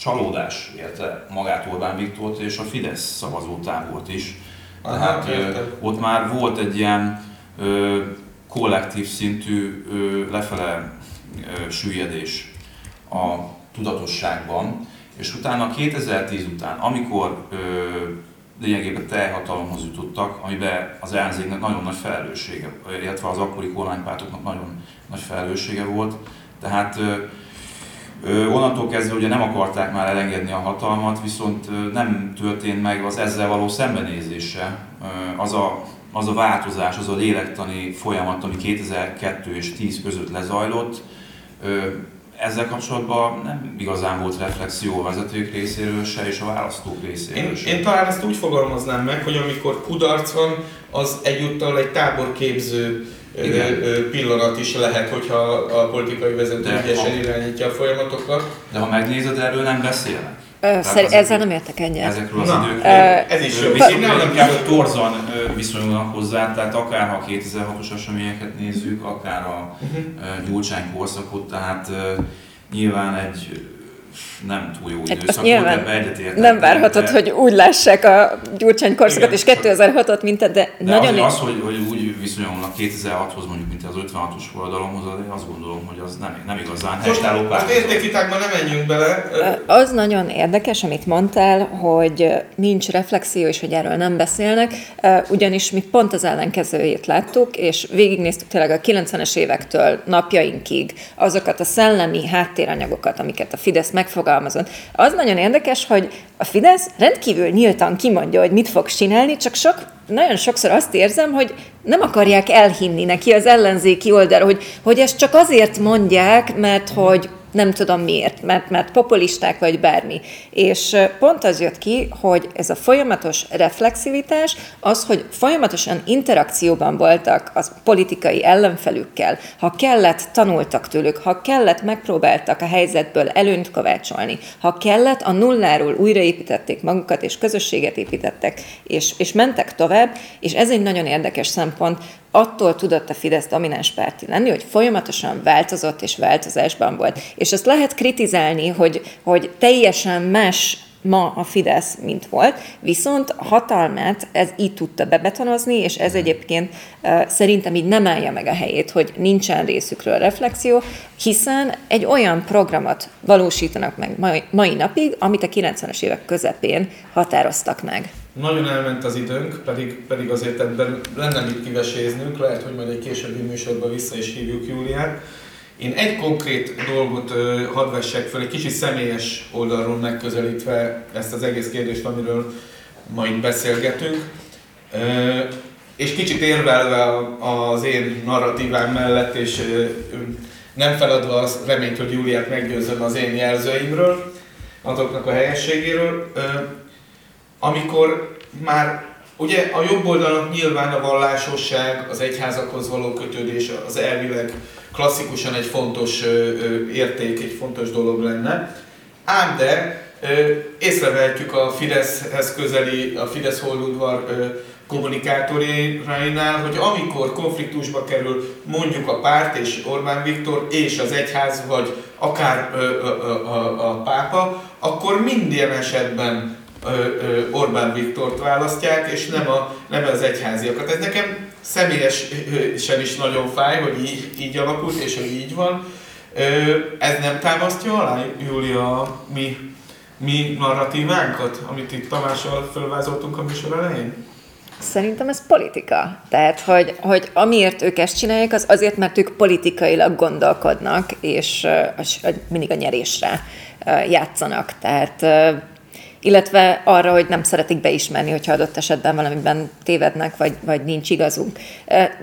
csalódás érte magát Orbán Viktort és a Fidesz szavazótábort is. Tehát ott már volt egy ilyen ö, kollektív szintű ö, lefele ö, süllyedés a tudatosságban, és utána kétezer-tíz után, amikor ö, lényegében teljhatalomhoz jutottak, amiben az ellenzéknek nagyon nagy felelőssége, illetve az akkori kormánypártoknak nagyon nagy felelőssége volt. Tehát ö, ö, onnantól kezdve ugye nem akarták már elengedni a hatalmat, viszont nem történt meg az ezzel való szembenézése. Ö, az, a, az a változás, az a lélektani folyamat, ami kétezer-kettő és tíz között lezajlott, ö, ezzel kapcsolatban nem igazán volt reflexió a vezetők részéről se, és a választók részéről se. Én, én talán ezt úgy fogalmaznám meg, hogy amikor kudarc van, az egyúttal egy táborképző Igen. pillanat is lehet, hogyha a politikai vezető ügyesen irányítja a folyamatokat. De ha megnézed, erről nem beszélnek. Szer- ezzel nem értek ennyien. Ezekről az Na, időkről. E- ez is viszont nem, nem kell, hogy torzan viszonyulnak hozzá, tehát akár ha a kétezer-hatos eseményeket nézzük, akár a uh-huh. Gyurcsány korszakot, tehát nyilván egy nem túl jó időszak volt, ebbe egyetértek. Nem várhatod, de... hogy úgy lássák a Gyurcsány korszakot és kétezer-hatot, mint te, de, de nagyon... az, hogy, hogy úgy viszonyulnak kétezer-hathoz, mondjuk, mint az ötvenhatos forradalomhoz, azt gondolom, hogy az nem, nem igazán helytálló pár. Most értékvitákban nem menjünk bele. Az nagyon érdekes, amit mondtál, hogy nincs reflexió, és hogy erről nem beszélnek, ugyanis mi pont az ellenkezőjét láttuk, és végignéztük tényleg a kilencvenes évektől napjainkig azokat a szellemi háttéranyagokat, amiket a Fidesz megfogalmazott. Az nagyon érdekes, hogy a Fidesz rendkívül nyíltan kimondja, hogy mit fog csinálni, csak sok, nagyon sokszor azt érzem, hogy nem akarják elhinni neki az ellenzéki oldalra, hogy, hogy ezt csak azért mondják, mert hogy nem tudom miért, mert, mert populisták vagy bármi. És pont az jött ki, hogy ez a folyamatos reflexivitás, az, hogy folyamatosan interakcióban voltak a politikai ellenfelükkel, ha kellett, tanultak tőlük, ha kellett, megpróbáltak a helyzetből előnyt kovácsolni, ha kellett, a nulláról újraépítették magukat, és közösséget építettek, és, és mentek tovább, és ez egy nagyon érdekes szempont. Attól tudott a Fidesz domináns párti lenni, hogy folyamatosan változott és változásban volt. És azt lehet kritizálni, hogy, hogy teljesen más ma a Fidesz, mint volt, viszont a hatalmát ez így tudta bebetonozni, és ez egyébként uh, szerintem így nem állja meg a helyét, hogy nincsen részükről reflexió, hiszen egy olyan programot valósítanak meg mai, mai napig, amit a kilencvenes évek közepén határoztak meg. Nagyon elment az időnk, pedig, pedig azért ebben lenne mit kiveséznünk, lehet, hogy majd egy későbbi műsorban vissza is hívjuk Júliát. Én egy konkrét dolgot ö, hadd vessek föl, egy kicsit személyes oldalról megközelítve ezt az egész kérdést, amiről ma itt beszélgetünk, ö, és kicsit érvelve az én narratívám mellett, és ö, nem feladva az reményt, hogy Júliát meggyőzöm az én jelzőimről, azoknak a helyességéről. Ö, amikor már ugye a jobb oldalnak nyilván a vallásosság, az egyházakhoz való kötődés az elvileg klasszikusan egy fontos érték, egy fontos dolog lenne. Ám de észrevehetjük a Fideszhez közeli, a Fidesz Holdudvar kommunikátorainál, hogy amikor konfliktusba kerül mondjuk a párt és Orbán Viktor és az egyház, vagy akár a, a, a pápa, akkor minden esetben Orbán Viktort választják, és nem, a, nem az egyháziakat. Ez nekem személyesen is nagyon fáj, hogy így, így alakult, és hogy így van. Ez nem támasztja alá, Júlia, mi, mi narratívánkat, amit itt Tamással felvázoltunk a műsor elején? Szerintem ez politika. Tehát, hogy, hogy amiért ők ezt csinálják, az azért, mert ők politikailag gondolkodnak, és, és mindig a nyerésre játszanak. Tehát, illetve arra, hogy nem szeretik beismerni, hogyha adott esetben valamiben tévednek, vagy, vagy nincs igazunk.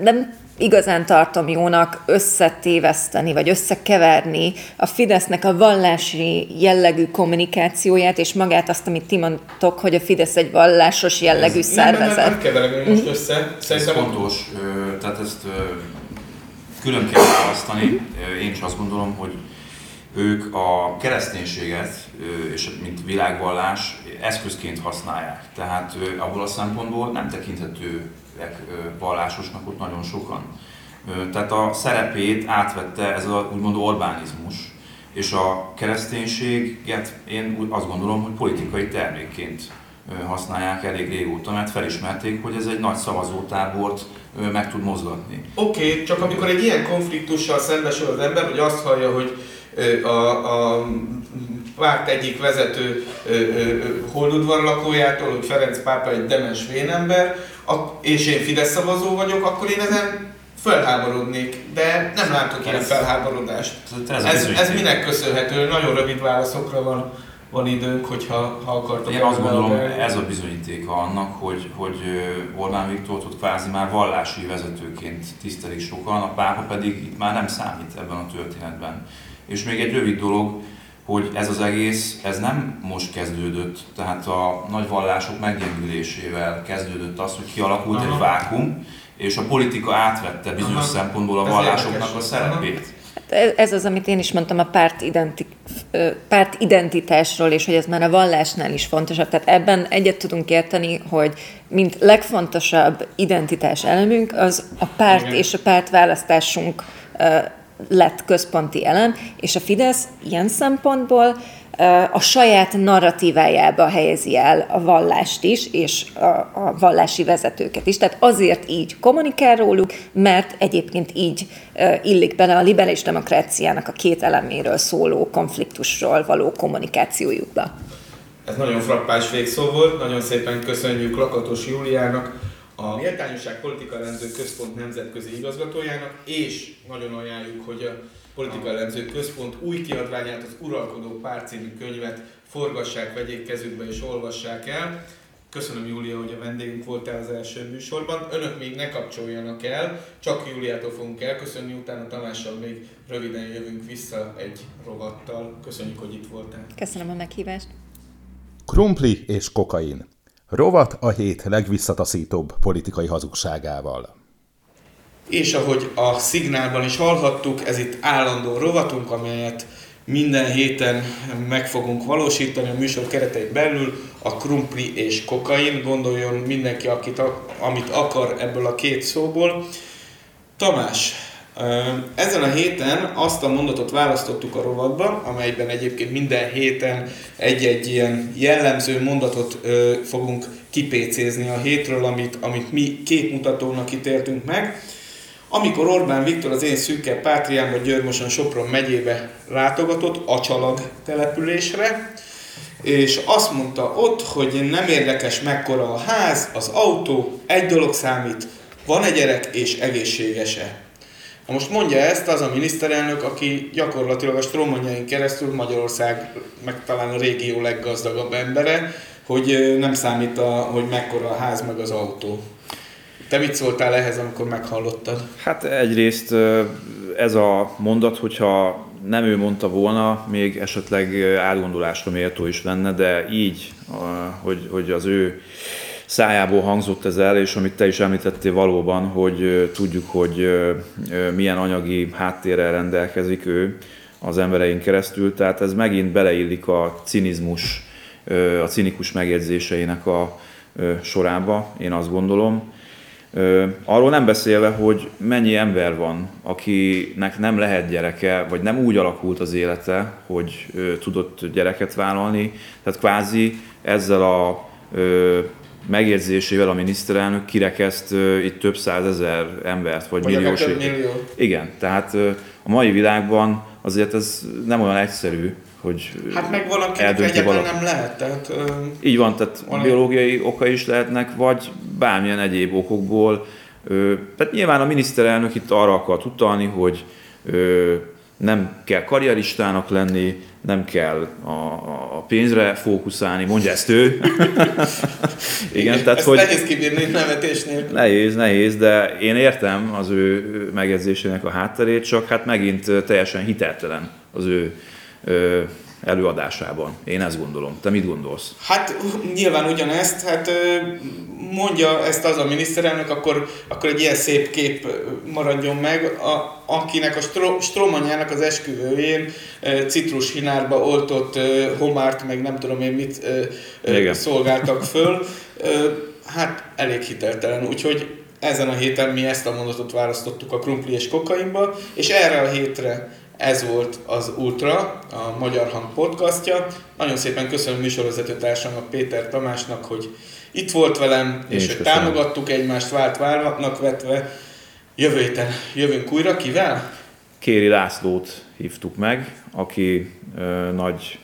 Nem igazán tartom jónak összetéveszteni, vagy összekeverni a Fidesznek a vallási jellegű kommunikációját, és magát azt, amit ti mondtok, hogy a Fidesz egy vallásos jellegű ez szervezet. Nem, nem, nem keverem most össze. Szerintem ez fontos, tehát ezt külön kell választani. Én is azt gondolom, hogy ők a kereszténységet, és mint világvallás eszközként használják. Tehát abból a szempontból nem tekinthetőek vallásosnak ott nagyon sokan. Tehát a szerepét átvette ez a úgymond Orbánizmus, és a kereszténységet én azt gondolom, hogy politikai termékként használják elég régóta, mert felismerték, hogy ez egy nagy szavazótábort meg tud mozgatni. Oké, okay, csak amikor egy ilyen konfliktussal szembesül az ember, hogy azt hallja, hogy A, a párt egyik vezető Holdudvar lakójától, hogy Ferenc pápa egy demens vénember, a, és én Fidesz szavazó vagyok, akkor én ezen felháborodnék, de nem látok ilyen felháborodást. Ez, ez, ez, ez minek köszönhető? Nagyon rövid válaszokra van, van időnk, hogyha ha akartok. Én azt gondolom, elbe. Ez a bizonyítéka annak, hogy, hogy Orbán Viktort ott kvázi már vallási vezetőként tisztelik sokan, a pápa pedig itt már nem számít ebben a történetben. És még egy rövid dolog, hogy ez az egész, ez nem most kezdődött, tehát a nagy vallások meggyengülésével kezdődött az, hogy kialakult Aha. egy vákum, és a politika átvette bizonyos Aha. szempontból a vallásoknak a szerepét. Ez az, amit én is mondtam a pártidenti, pártidentitásról, és hogy ez már a vallásnál is fontosabb. Tehát ebben egyet tudunk érteni, hogy mint legfontosabb identitás elemünk az a párt Igen. és a pártválasztásunk lett központi elem, és a Fidesz ilyen szempontból a saját narratívájába helyezi el a vallást is, és a, a vallási vezetőket is. Tehát azért így kommunikál róluk, mert egyébként így illik bele a liberális demokráciának a két eleméről szóló konfliktusról való kommunikációjukba. Ez nagyon frappás végszó volt, nagyon szépen köszönjük Lakatos Júliának, a Méltányosság Politikaelemző Központ nemzetközi igazgatójának, és nagyon ajánljuk, hogy a Politikaelemző Központ új kiadványát, az Uralkodó Párt című könyvet forgassák, vegyék kezükbe és olvassák el. Köszönöm, Júlia, hogy a vendégünk voltál az első műsorban. Önök még ne kapcsoljanak el, csak Júliától fogunk elköszönni, utána Tamással még röviden jövünk vissza egy rovattal. Köszönjük, hogy itt voltál. Köszönöm a meghívást. Krumpli és kokain. Rovat a hét legvisszataszítóbb politikai hazugságával. És ahogy a Szignálban is hallhattuk, ez itt állandó rovatunk, amelyet minden héten meg fogunk valósítani a műsor keretein belül, a krumpli és kokain. Gondoljon mindenki, akit, amit akar ebből a két szóból. Tamás, ezen a héten azt a mondatot választottuk a rovatban, amelyben egyébként minden héten egy-egy ilyen jellemző mondatot ö, fogunk kipécézni a hétről, amit, amit mi képmutatónak ítéltünk meg. Amikor Orbán Viktor az én szűke pátriámba, Győr-Moson-Sopron megyébe látogatott, a Csalag településre, és azt mondta ott, hogy nem érdekes mekkora a ház, az autó, egy dolog számít, van egy gyerek és egészséges-e. Most mondja ezt az a miniszterelnök, aki gyakorlatilag a strómanjain keresztül Magyarország, meg talán a régió leggazdagabb embere, hogy nem számít, a, hogy mekkora a ház, meg az autó. Te mit szóltál ehhez, amikor meghallottad? Hát egyrészt ez a mondat, hogyha nem ő mondta volna, még esetleg átgondolásra méltó is lenne, de így, hogy, hogy az ő szájából hangzott ez el, és amit te is említettél valóban, hogy tudjuk, hogy milyen anyagi háttérrel rendelkezik ő az emberein keresztül, tehát ez megint beleillik a cinizmus, a cinikus megjegyzéseinek a sorába, én azt gondolom. Arról nem beszélve, hogy mennyi ember van, akinek nem lehet gyereke, vagy nem úgy alakult az élete, hogy tudott gyereket vállalni. Tehát kvázi ezzel a megjegyzésével a miniszterelnök kirekeszt itt több százezer embert, vagy, vagy milliós. Igen, tehát a mai világban azért ez nem olyan egyszerű, hogy hát meg valakinek egyáltalán nem lehet. Tehát, így van, tehát valami biológiai oka is lehetnek, vagy bármilyen egyéb okokból. Tehát nyilván a miniszterelnök itt arra akart utalni, hogy nem kell karrieristának lenni, nem kell a, a pénzre fókuszálni, mondja ezt ő. Igen, tehát, ezt hogy nehéz kibírni nevetés nélkül. Nehéz, nehéz, de én értem az ő megjegyzésének a hátterét, csak hát megint teljesen hiteltelen az ő előadásában. Én ezt gondolom. Te mit gondolsz? Hát nyilván ugyanezt, hát mondja ezt az a miniszterelnök, akkor, akkor egy ilyen szép kép maradjon meg, a, akinek a stró, Stromanyának az esküvőjén citrus hinárba oltott homárt, meg nem tudom én mit Igen. szolgáltak föl. Hát elég hiteltelen, úgyhogy ezen a héten mi ezt a mondatot választottuk a Krumpli és kokainba, és erre a hétre ez volt az Ultra, a Magyar Hang podcastja. Nagyon szépen köszönöm műsorvezető társamnak, Péter Tamásnak, hogy itt volt velem, Én és hogy köszönöm. Támogattuk egymást vált vállapnak vetve. Jövő héten jövünk újra. Kivel? Kéri Lászlót hívtuk meg, aki ö, nagy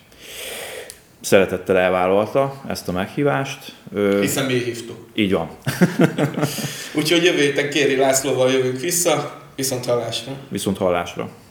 szeretettel elvállalta ezt a meghívást. Ö, Hiszen mi hívtuk. Így van. Úgyhogy jövő héten Kéri Lászlóval jövünk vissza. Viszont hallásra. Viszont hallásra.